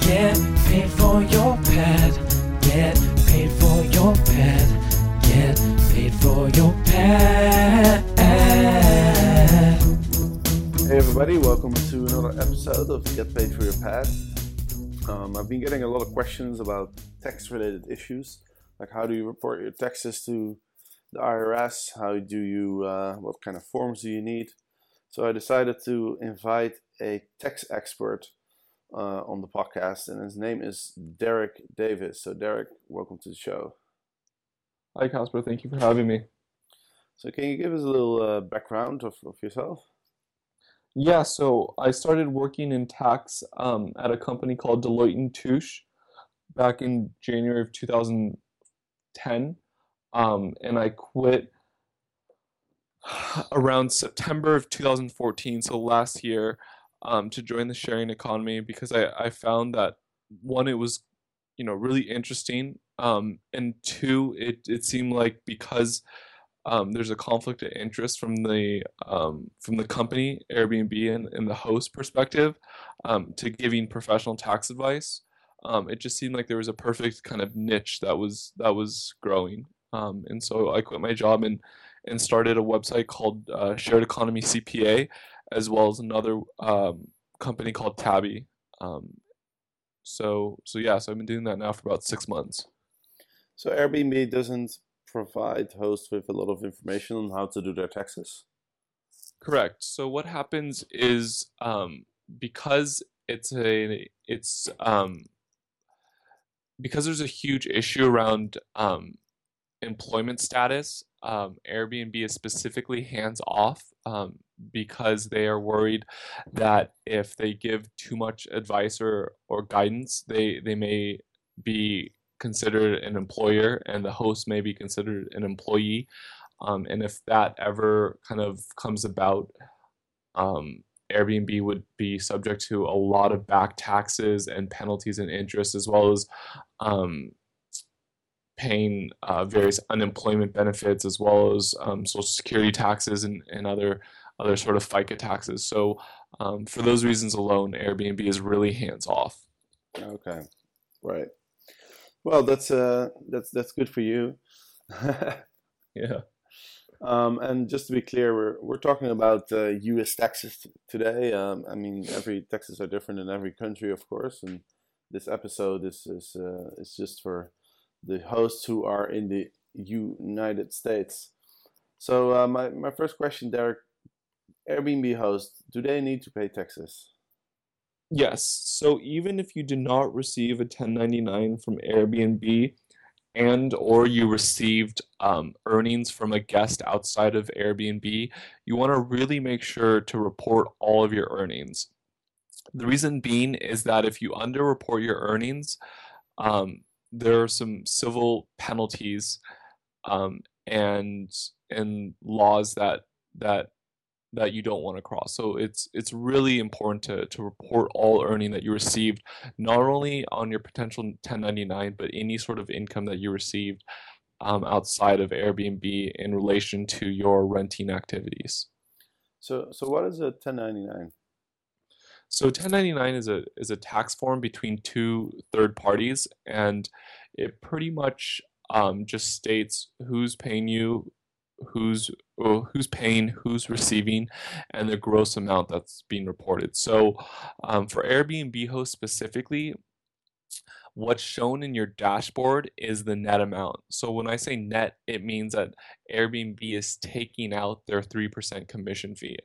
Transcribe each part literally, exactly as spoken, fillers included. Get paid for your pad. Get paid for your pad. Get paid for your pad. Hey everybody, welcome to another episode of Get Paid for Your Pad. Um, I've been getting a lot of questions about tax-related issues, like how do you report your taxes to the I R S? How do you? Uh, what kind of forms do you need? So I decided to invite a tax expert uh, on the podcast, and his name is Derek Davis. So Derek, welcome to the show. Hi, Casper. Thank you for having me. So can you give us a little uh, background of, of yourself? Yeah, so I started working in tax um, at a company called Deloitte Touche back in January of two thousand ten, um, and I quit around September of two thousand fourteen, so last year, um, to join the sharing economy because I, I found that, one, it was, you know, really interesting, um, and two, it, it seemed like because um, there's a conflict of interest from the um, from the company, Airbnb, and, and the host perspective um, to giving professional tax advice, um, it just seemed like there was a perfect kind of niche that was that was growing, um, and so I quit my job and and started a website called uh, Shared Economy C P A, as well as another um, company called Tabby. Um, so, so yeah, so I've been doing that now for about six months. So Airbnb doesn't provide hosts with a lot of information on how to do their taxes? Correct. So what happens is um, because it's a it's um, because there's a huge issue around um, employment status. Um, Airbnb is specifically hands-off um, because they are worried that if they give too much advice or, or guidance, they, they may be considered an employer and the host may be considered an employee. Um, and if that ever kind of comes about, um, Airbnb would be subject to a lot of back taxes and penalties and interest, as well as um, paying uh, various unemployment benefits, as well as um, Social Security taxes and, and other other sort of FICA taxes. So um, for those reasons alone, Airbnb is really hands-off. Okay, right. Well, that's uh, that's that's good for you. Yeah. Um, and just to be clear, we're we're talking about uh, U S taxes t- today. Um, I mean, every taxes are different in every country, of course. And this episode is is uh, is just for the hosts who are in the United States. So uh, my, my first question, Derek, Airbnb hosts, do they need to pay taxes? Yes. So even if you do not receive a ten ninety-nine from Airbnb and or you received um, earnings from a guest outside of Airbnb, you want to really make sure to report all of your earnings. The reason being is that if you underreport your earnings, um, there are some civil penalties um, and and laws that that that you don't want to cross. So it's it's really important to, to report all earning that you received, not only on your potential ten ninety-nine, but any sort of income that you received um, outside of Airbnb in relation to your renting activities. So so what is a ten ninety-nine? So ten ninety-nine is a is a tax form between two third parties, and it pretty much um, just states who's paying you, who's or who's paying, who's receiving, and the gross amount that's being reported. So um, for Airbnb hosts specifically, what's shown in your dashboard is the net amount. So when I say net, it means that Airbnb is taking out their three percent commission fee.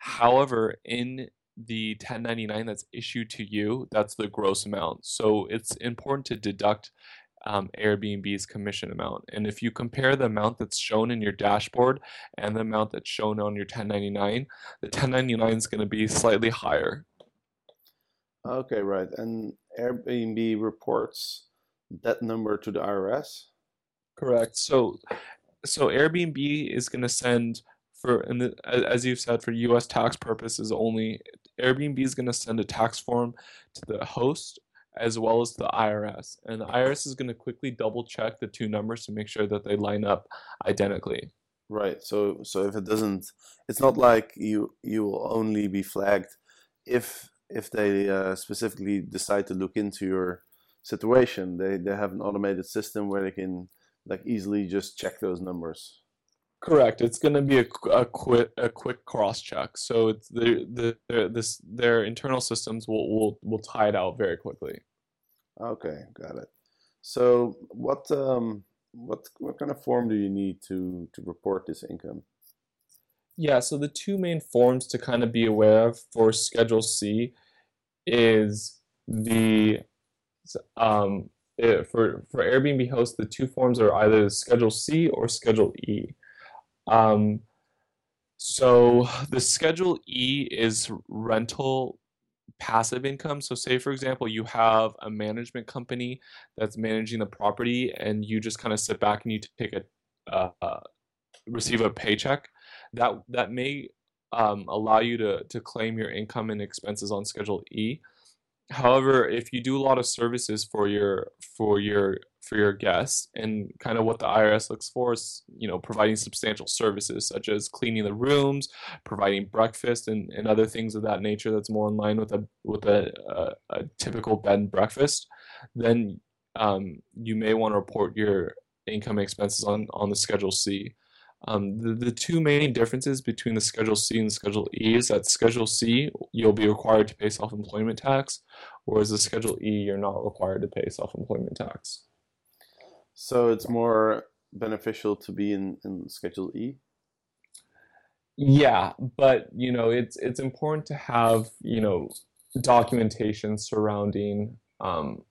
However, in the ten ninety-nine that's issued to you, that's the gross amount. So it's important to deduct um, Airbnb's commission amount. And if you compare the amount that's shown in your dashboard and the amount that's shown on your ten ninety-nine, the ten ninety-nine is going to be slightly higher. Okay, right. And Airbnb reports that number to the I R S? Correct. So, so Airbnb is going to send for, and the, as you've said, for U S tax purposes only, Airbnb is going to send a tax form to the host as well as the I R S. And the I R S is going to quickly double check the two numbers to make sure that they line up identically. Right. So, so if it doesn't, it's not like you you will only be flagged if if they uh, specifically decide to look into your situation. They they have an automated system where they can like easily just check those numbers. Correct. It's going to be a, a quick a quick cross check. So it's the the, the this their internal systems will, will will tie it out very quickly. Okay, got it. So what um what what kind of form do you need to to report this income? Yeah. So the two main forms to kind of be aware of for Schedule C is the um for for Airbnb hosts, the two forms are either Schedule C or Schedule E. Um, so the Schedule E is rental passive income. So say, for example, you have a management company that's managing the property and you just kind of sit back and you take a, uh, uh, receive a paycheck. That that may um, allow you to, to claim your income and expenses on Schedule E. However, if you do a lot of services for your for your for your guests, and kind of what the I R S looks for is, you know, providing substantial services such as cleaning the rooms, providing breakfast, and, and other things of that nature that's more in line with a with a, a, a typical bed and breakfast, then um, you may want to report your income and expenses on, on the Schedule C. Um, the, the two main differences between the Schedule C and the Schedule E is that Schedule C, you'll be required to pay self-employment tax, whereas the Schedule E, you're not required to pay self-employment tax. So it's more beneficial to be in, in Schedule E? Yeah, but, you know, it's it's important to have, you know, documentation surrounding, um,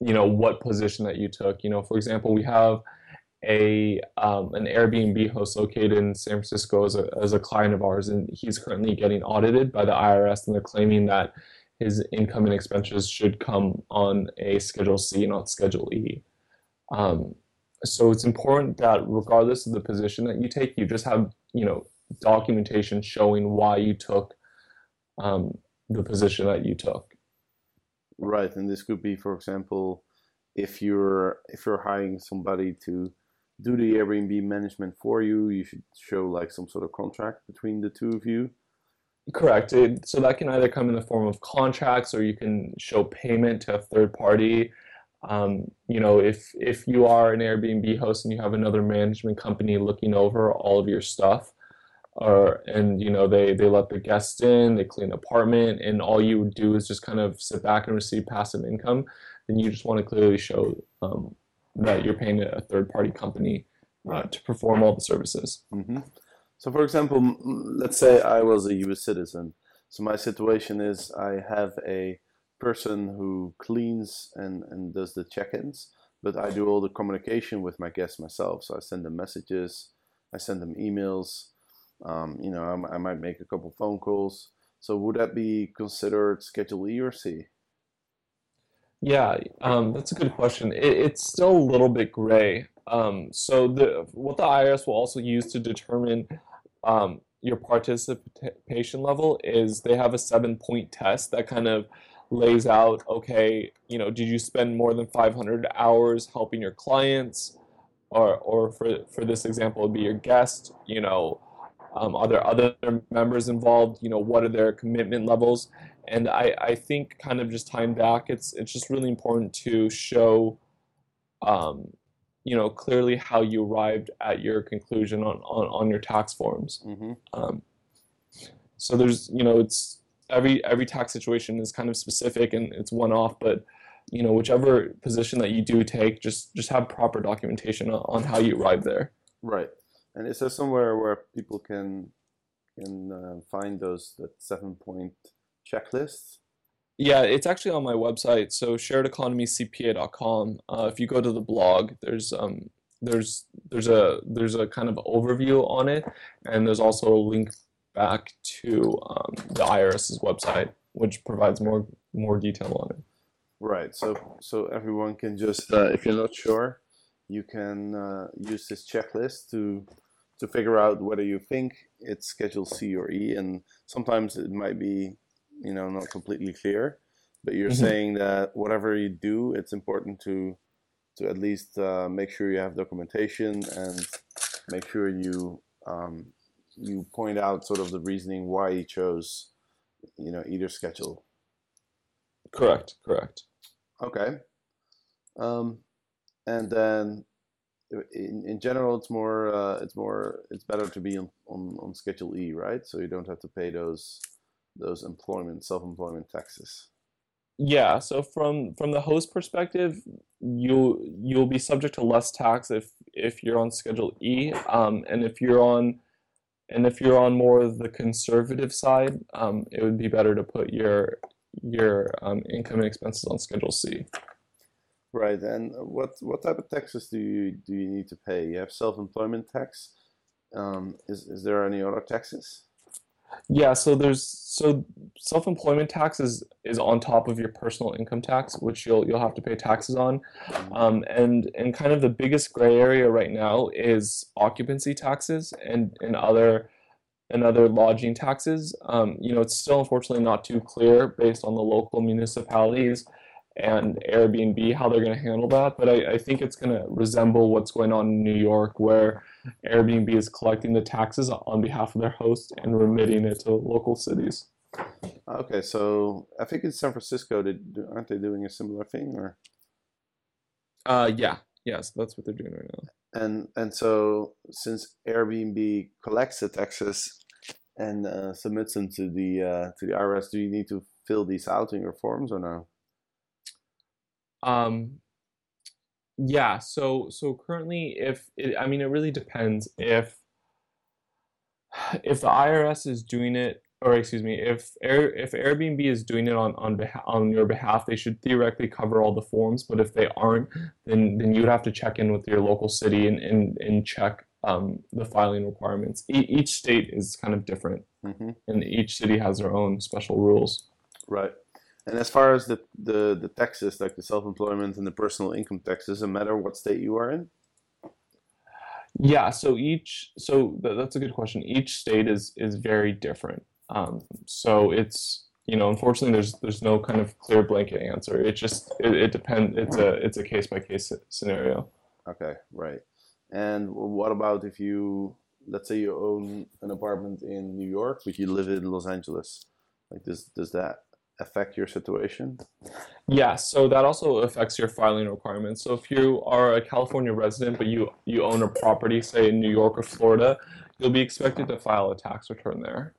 you know, what position that you took. You know, for example, we have a um, an Airbnb host located in San Francisco as a, as a client of ours, and he's currently getting audited by the I R S, and they're claiming that his income and expenses should come on a Schedule C, not Schedule E. Um, so it's important that regardless of the position that you take, you just have, you know, documentation showing why you took um, the position that you took. Right, and this could be, for example, if you're if you're hiring somebody to do the Airbnb management for you, you should show like some sort of contract between the two of you. Correct. It, so that can either come in the form of contracts, or you can show payment to a third party. Um, you know, if if you are an Airbnb host and you have another management company looking over all of your stuff, or and you know they they let the guests in, they clean the apartment, and all you would do is just kind of sit back and receive passive income, then you just want to clearly show um, that you're paying a third party company uh, to perform all the services. Mm-hmm. So, for example, let's say I was a U S citizen. So my situation is I have a person who cleans and, and does the check-ins, but I do all the communication with my guests myself. So I send them messages, I send them emails, um, you know, I, I might make a couple phone calls. So would that be considered Schedule E or C? Yeah, um, that's a good question. It, it's still a little bit gray. Um, so the what the I R S will also use to determine um, your participation level is they have a seven-point test that kind of lays out, okay, you know, did you spend more than five hundred hours helping your clients, or or for for this example, it'd be your guest, you know, um, are there other members involved, you know, what are their commitment levels? And I, I think kind of just time back, it's it's just really important to show, um, you know, clearly how you arrived at your conclusion on, on, on your tax forms. Mm-hmm. Um, so there's, you know, it's every every tax situation is kind of specific and it's one off, but, you know, whichever position that you do take, just, just have proper documentation on, on how you arrived there. Right. And is there somewhere where people can can uh, find those that seven point checklists? Yeah, it's actually on my website. So shared economy C P A dot com. Uh, if you go to the blog, there's um there's there's a there's a kind of overview on it, and there's also a link back to um, the IRS's website. which provides more more detail on it. Right. So so everyone can just, uh, if you're not sure, you can uh, use this checklist to to figure out whether you think it's Schedule C or E. And sometimes it might be, you know, not completely clear, but you're mm-hmm. saying that whatever you do, it's important to to at least uh, make sure you have documentation and make sure you um, you point out sort of the reasoning why you chose, you know, either schedule. Correct. Correct. Okay. Um, and then, in, in general, it's more uh, it's more it's better to be on, on, on Schedule E, right? So you don't have to pay those those employment self-employment taxes. Yeah. So from from the host perspective, you you'll be subject to less tax if if you're on Schedule E, um, and if you're on and if you're on more of the conservative side, um, it would be better to put your your um, income and expenses on Schedule C. Right. And what what type of taxes do you do you need to pay? You have self-employment tax. Um, is is there any other taxes? Yeah, so there's so self-employment tax is, is on top of your personal income tax, which you'll you'll have to pay taxes on, um, and and kind of the biggest gray area right now is occupancy taxes and, and other and other lodging taxes. Um, you know, it's still unfortunately not too clear based on the local municipalities and Airbnb how they're going to handle that, but I, I think it's going to resemble what's going on in New York, where Airbnb is collecting the taxes on behalf of their host and remitting it to local cities. Okay, so I think in San Francisco, did, aren't they doing a similar thing? Or uh, yeah, yeah, so that's what they're doing right now. And and so since Airbnb collects the taxes and uh, submits them to the uh, to the I R S, do you need to fill these out in your forms or no? Um, yeah, so, so currently if, it, I mean, it really depends if, if the I R S is doing it, or excuse me, if Air, if Airbnb is doing it on, on, beha- on your behalf, they should theoretically cover all the forms, but if they aren't, then, then you would have to check in with your local city and, and, and check, um, the filing requirements. E- each state is kind of different mm-hmm. and each city has their own special rules. Right. And as far as the, the, the taxes, like the self-employment and the personal income tax, does it matter what state you are in? Yeah, so each so th- that's a good question. Each state is is very different. Um, so it's you know unfortunately there's there's no kind of clear blanket answer. It just it, it depends. It's a it's a case by case scenario. Okay, right. And what about if you let's say you own an apartment in New York, but you live in Los Angeles? Like does does that affect your situation? Yeah, so that also affects your filing requirements. So if you are a California resident, but you, you own a property, say in New York or Florida, you'll be expected to file a tax return there.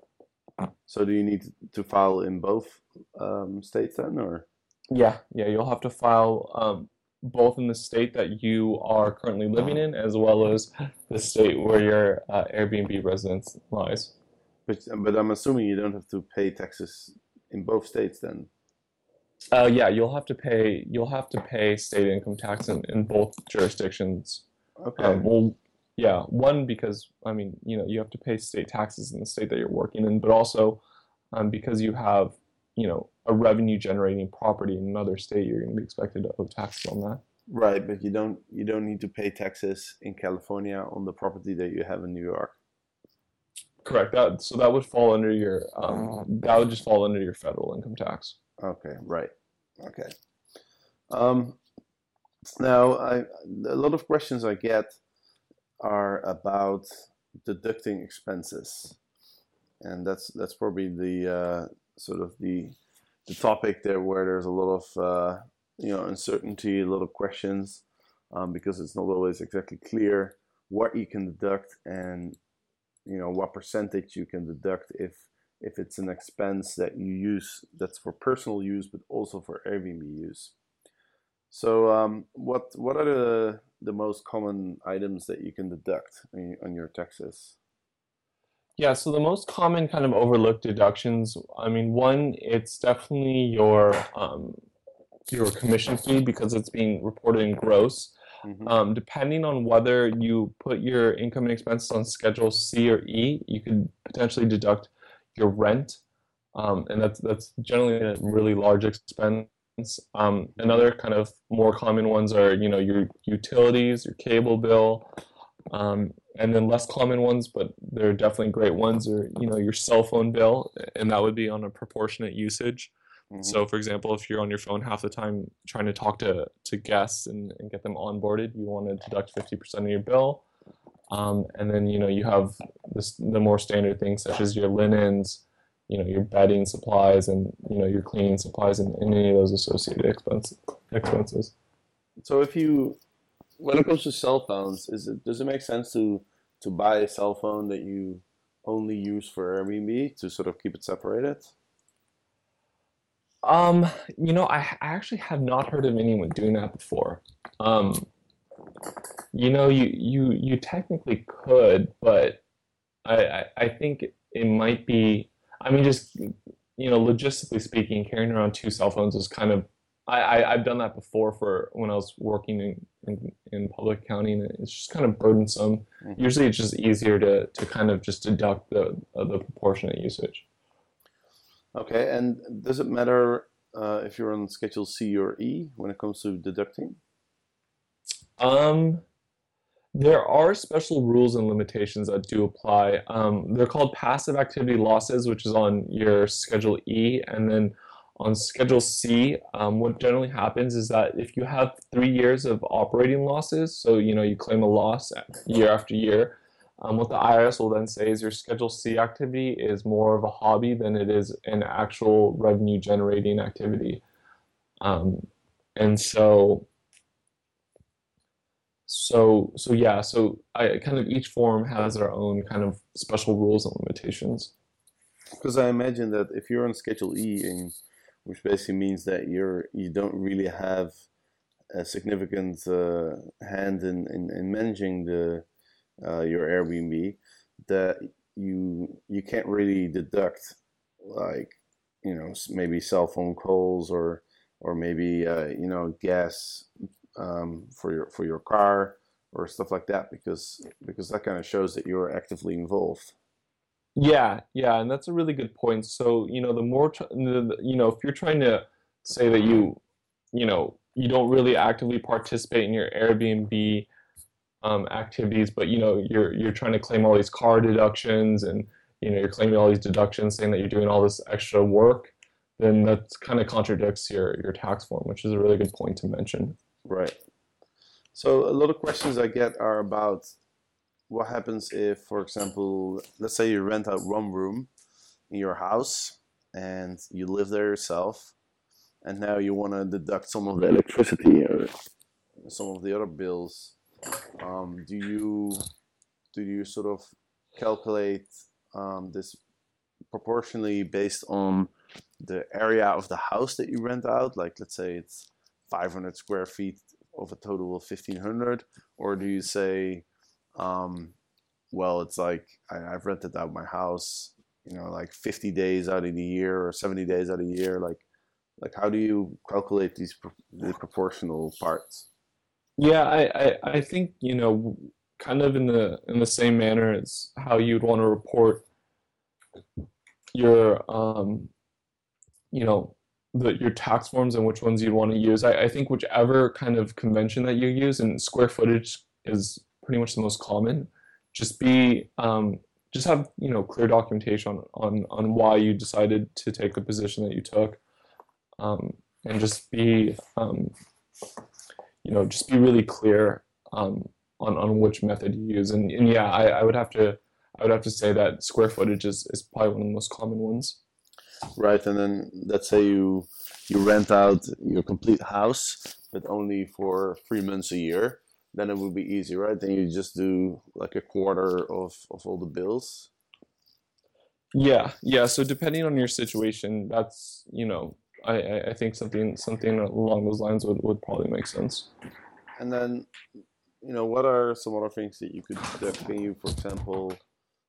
So do you need to file in both um, states then, or? Yeah, yeah, you'll have to file um, both in the state that you are currently living in, as well as the state where your uh, Airbnb residence lies. But, but I'm assuming you don't have to pay taxes in both states then? Uh, yeah, you'll have to pay you'll have to pay state income tax in, in both jurisdictions. Okay. Um, well, yeah, one because I mean, you know, you have to pay state taxes in the state that you're working in, but also um, because you have, you know, a revenue generating property in another state, you're going to be expected to owe taxes on that. Right, but you don't you don't need to pay taxes in California on the property that you have in New York. Correct. That so that would fall under your um, that would just fall under your federal income tax. Okay. Right. Okay. Um, now, I, a lot of questions I get are about deducting expenses, and that's that's probably the uh, sort of the the topic there where there's a lot of uh, you know uncertainty, a lot of questions, um, because it's not always exactly clear what you can deduct and you know, what percentage you can deduct if if it's an expense that you use that's for personal use, but also for Airbnb use. So um, what what are the, the most common items that you can deduct in, on your taxes? Yeah, so the most common kind of overlooked deductions, I mean, one, it's definitely your um, your commission fee because it's being reported in gross. Mm-hmm. Um, depending on whether you put your income and expenses on Schedule C or E, you could potentially deduct your rent, Um, and that's that's generally a really large expense. Um, another kind of more common ones are, you know, your utilities, your cable bill, um, and then less common ones, but they're definitely great ones, are, you know, your cell phone bill, and that would be on a proportionate usage. Mm-hmm. So, for example, if you're on your phone half the time trying to talk to, to guests and, and get them onboarded, you want to deduct fifty percent of your bill. Um, and then, you know, you have this, the more standard things such as your linens, you know, your bedding supplies, and, you know, your cleaning supplies, and, and any of those associated expense, expenses. So if you, when it comes to cell phones, is it, does it make sense to, to buy a cell phone that you only use for Airbnb to sort of keep it separated? Um, you know, I, I actually have not heard of anyone doing that before. Um, you know, you, you, you technically could, but I, I, I think it might be, I mean, just, you know, logistically speaking, carrying around two cell phones is kind of, I, I, I've done that before for when I was working in, in, in public accounting, and it's just kind of burdensome. Mm-hmm. Usually it's just easier to, to kind of just deduct the, uh, the proportionate usage. Okay, and does it matter uh, if you're on Schedule C or E when it comes to deducting? Um, there are special rules and limitations that do apply. Um, they're called passive activity losses, which is on your Schedule E, and then on Schedule C, um, what generally happens is that if you have three years of operating losses, so, you know, you claim a loss year after year, Um, what the I R S will then say is your Schedule C activity is more of a hobby than it is an actual revenue-generating activity. Um, and so, so, so yeah, so I kind of each form has their own kind of special rules and limitations. Because I imagine that if you're on Schedule E, and which basically means that you're you don't really have a significant uh, hand in, in, in managing the Uh, your Airbnb, that you you can't really deduct, like, you know, maybe cell phone calls or or maybe uh, you know, gas um, for your for your car or stuff like that, because because that kind of shows that you're actively involved. Yeah, yeah, and that's a really good point. So, you know, the more tr- the, you know, if you're trying to say that you you know you don't really actively participate in your Airbnb Um, activities, but, you know, you're you're trying to claim all these car deductions, and, you know, you're claiming all these deductions saying that you're doing all this extra work, then that kind of contradicts your, your tax form, which is a really good point to mention. Right. So a lot of questions I get are about what happens if, for example, let's say you rent out one room in your house and you live there yourself, and now you want to deduct some of the electricity or some of the other bills. Um, do you do you sort of calculate um, this proportionally based on the area of the house that you rent out? Like, let's say it's five hundred square feet of a total of fifteen hundred, or do you say, um, well, it's like I, I've rented out my house, you know, like fifty days out of the year or seventy days out of the year? Like, like how do you calculate these the proportional parts? Yeah, I, I, I think, you know, kind of in the in the same manner as how you'd want to report your um you know the your tax forms and which ones you'd want to use. I, I think whichever kind of convention that you use, and square footage is pretty much the most common, just be um just have, you know, clear documentation on, on, on why you decided to take the position that you took. Um and just be um you know, just be really clear um, on, on which method you use. And, and yeah, I, I would have to I would have to say that square footage is, is probably one of the most common ones. Right, and then let's say you you rent out your complete house, but only for three months a year, then it would be easy, right? Then you just do like a quarter of, of all the bills. Yeah, yeah. So depending on your situation, that's, you know, I, I think something something along those lines would, would probably make sense. And then, you know, what are some other things that you could deduct? Can you, for example,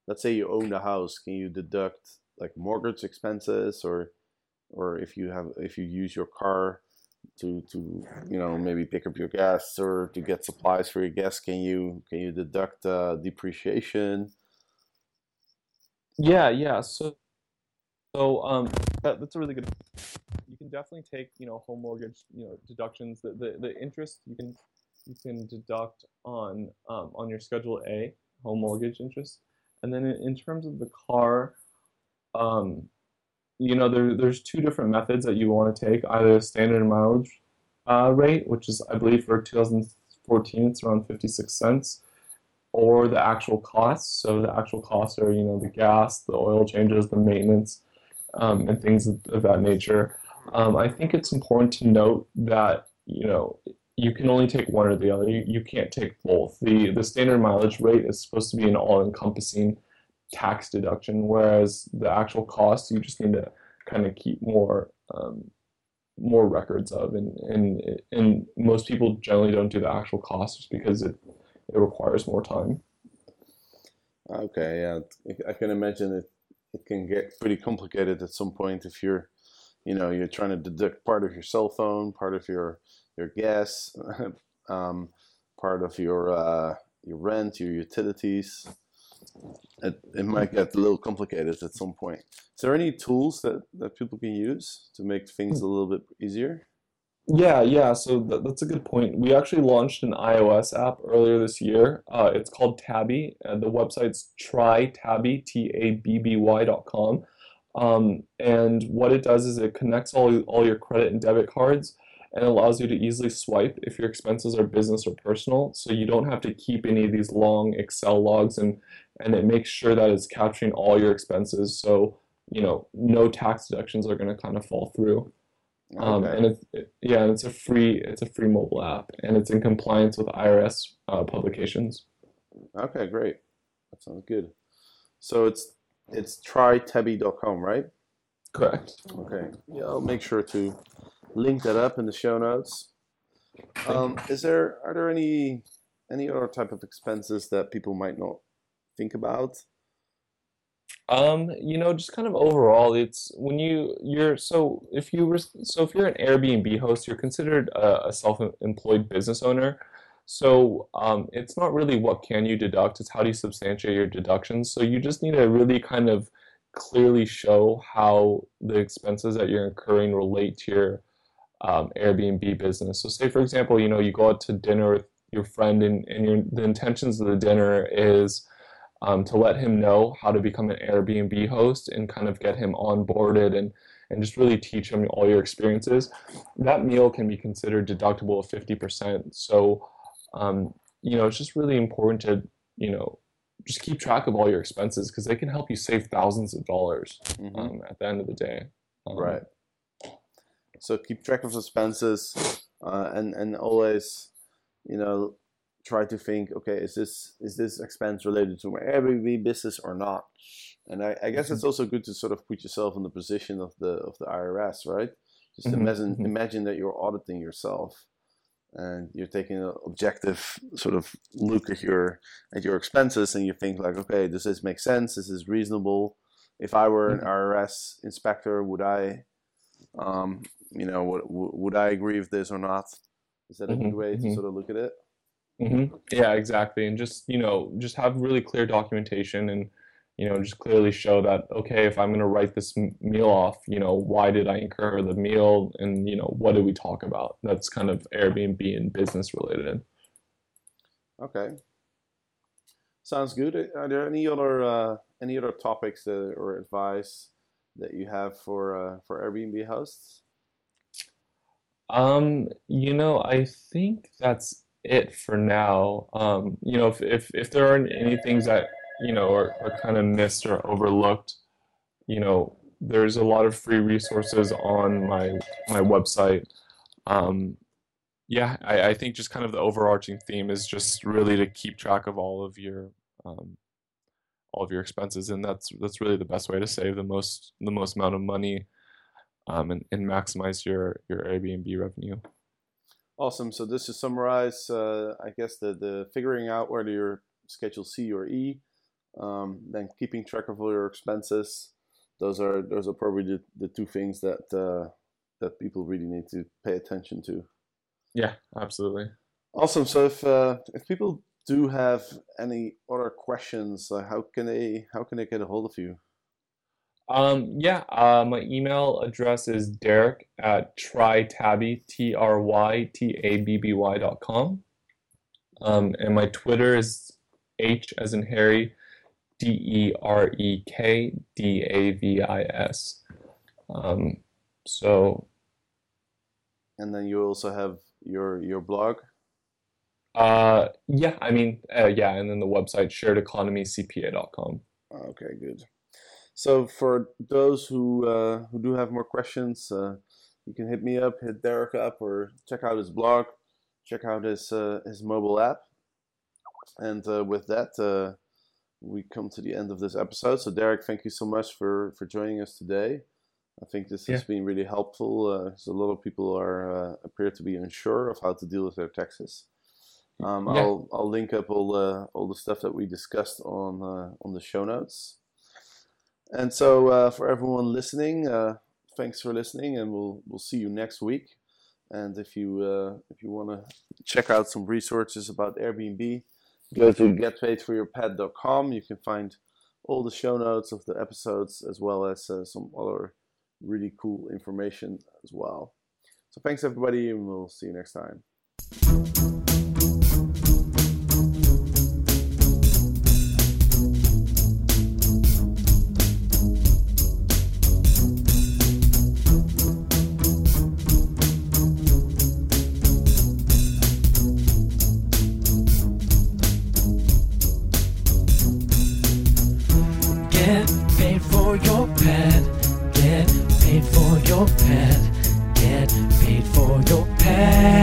let's say you own the house, can you deduct like mortgage expenses, or or if you have if you use your car to to you know maybe pick up your gas or to get supplies for your gas, can you can you deduct uh, depreciation? Yeah, yeah. So. So um, that, that's a really good. You can definitely take, you know, home mortgage, you know, deductions. The the, the interest you can you can deduct on um, on your Schedule A home mortgage interest, and then in, in terms of the car, um, you know, there there's two different methods that you want to take. Either standard mileage uh, rate, which is I believe for two thousand fourteen, it's around fifty-six cents. Or the actual costs. So the actual costs are, you know, the gas, the oil changes, the maintenance, um, and things of that nature. Um, I think it's important to note that, you know, you can only take one or the other. You, you can't take both. The the standard mileage rate is supposed to be an all-encompassing tax deduction, whereas the actual costs you just need to kind of keep more um, more records of. And, and, and most people generally don't do the actual costs because it It requires more time. Okay, yeah, I can imagine it. It can get pretty complicated at some point if you're, you know, you're trying to deduct part of your cell phone, part of your your gas, um, part of your uh, your rent, your utilities. It it might get a little complicated at some point. Is there any tools that, that people can use to make things a little bit easier? Yeah, yeah. So th- that's a good point. We actually launched an iOS app earlier this year. Uh, it's called Tabby. Uh, the website's trytabby, T A B B Y dot com. Um, and what it does is it connects all all your credit and debit cards and allows you to easily swipe if your expenses are business or personal. So you don't have to keep any of these long Excel logs, and and it makes sure that it's capturing all your expenses. So, you know, no tax deductions are going to kind of fall through. Okay. Um, and it's it, yeah, it's a free it's a free mobile app, and it's in compliance with I R S uh, publications. Okay, great. That sounds good. So it's it's try tabby dot com, right? Correct. Okay. Yeah, I'll make sure to link that up in the show notes. Um, is there are there any any other type of expenses that people might not think about? Um, you know, just kind of overall, it's when you you're so if you were so if you're an Airbnb host, you're considered a, a self-employed business owner. So um, it's not really what can you deduct; it's how do you substantiate your deductions. So you just need to really kind of clearly show how the expenses that you're incurring relate to your um, Airbnb business. So, say for example, you know, you go out to dinner with your friend, and and your, the intentions of the dinner is. Um, to let him know how to become an Airbnb host and kind of get him onboarded and, and just really teach him all your experiences. That meal can be considered deductible at fifty percent. So, um, you know, it's just really important to, you know, just keep track of all your expenses because they can help you save thousands of dollars mm-hmm. um, at the end of the day. Um, right. So keep track of expenses uh, and, and always, you know, try to think, okay, is this is this expense related to my Airbnb business or not? And I, I guess it's also good to sort of put yourself in the position of the of the I R S, right? Just mm-hmm. imagine imagine that you're auditing yourself, and you're taking an objective sort of look at your at your expenses, and you think like, okay, does this make sense? Is this reasonable? If I were an I R S inspector, would I, um, you know, would would I agree with this or not? Is that a good way mm-hmm. to sort of look at it? Mm-hmm. Yeah, exactly. And just, you know, just have really clear documentation and, you know, just clearly show that, okay, if I'm going to write this m- meal off, you know, why did I incur the meal and, you know, what did we talk about? That's kind of Airbnb and business related. Okay. Sounds good. Are there any other, uh, any other topics that, or advice that you have for, uh, for Airbnb hosts? Um, you know, I think that's it for now. Um, you know, if, if if there aren't any things that, you know, are, are kind of missed or overlooked, you know, there's a lot of free resources on my my website. Um, yeah, I, I think just kind of the overarching theme is just really to keep track of all of your um, all of your expenses, and that's that's really the best way to save the most the most amount of money um, and, and maximize your, your Airbnb revenue. Awesome. So just to summarize, uh, I guess the, the figuring out whether you're Schedule C or E, um, then keeping track of all your expenses. Those are those are probably the, the two things that uh, that people really need to pay attention to. Yeah, absolutely. Awesome. So if uh, if people do have any other questions, uh, how can they how can they get a hold of you? Um, yeah, uh, my email address is Derek at trytabby, T R Y T A B B Y dot com. Um, and my Twitter is H as in Harry, D E R E K D A V I S. Um, so. And then you also have your, your blog? Uh, yeah, I mean, uh, yeah. And then the website, shared economy C P A dot com. Okay, good. So for those who uh, who do have more questions, uh, you can hit me up, hit Derek up, or check out his blog, check out his uh, his mobile app. And uh, with that, uh, we come to the end of this episode. So Derek, thank you so much for, for joining us today. I think this yeah. has been really helpful. Uh, so a lot of people are uh, appear to be unsure of how to deal with their taxes. Um, yeah. I'll I'll link up all uh, all the stuff that we discussed on uh, on the show notes. And so uh, for everyone listening, uh, thanks for listening, and we'll we'll see you next week. And if you uh, if you want to check out some resources about Airbnb, go to get paid for your pad dot com. You can find all the show notes of the episodes, as well as uh, some other really cool information as well. So thanks everybody, and we'll see you next time. Get paid for your pad. Get paid for your pad.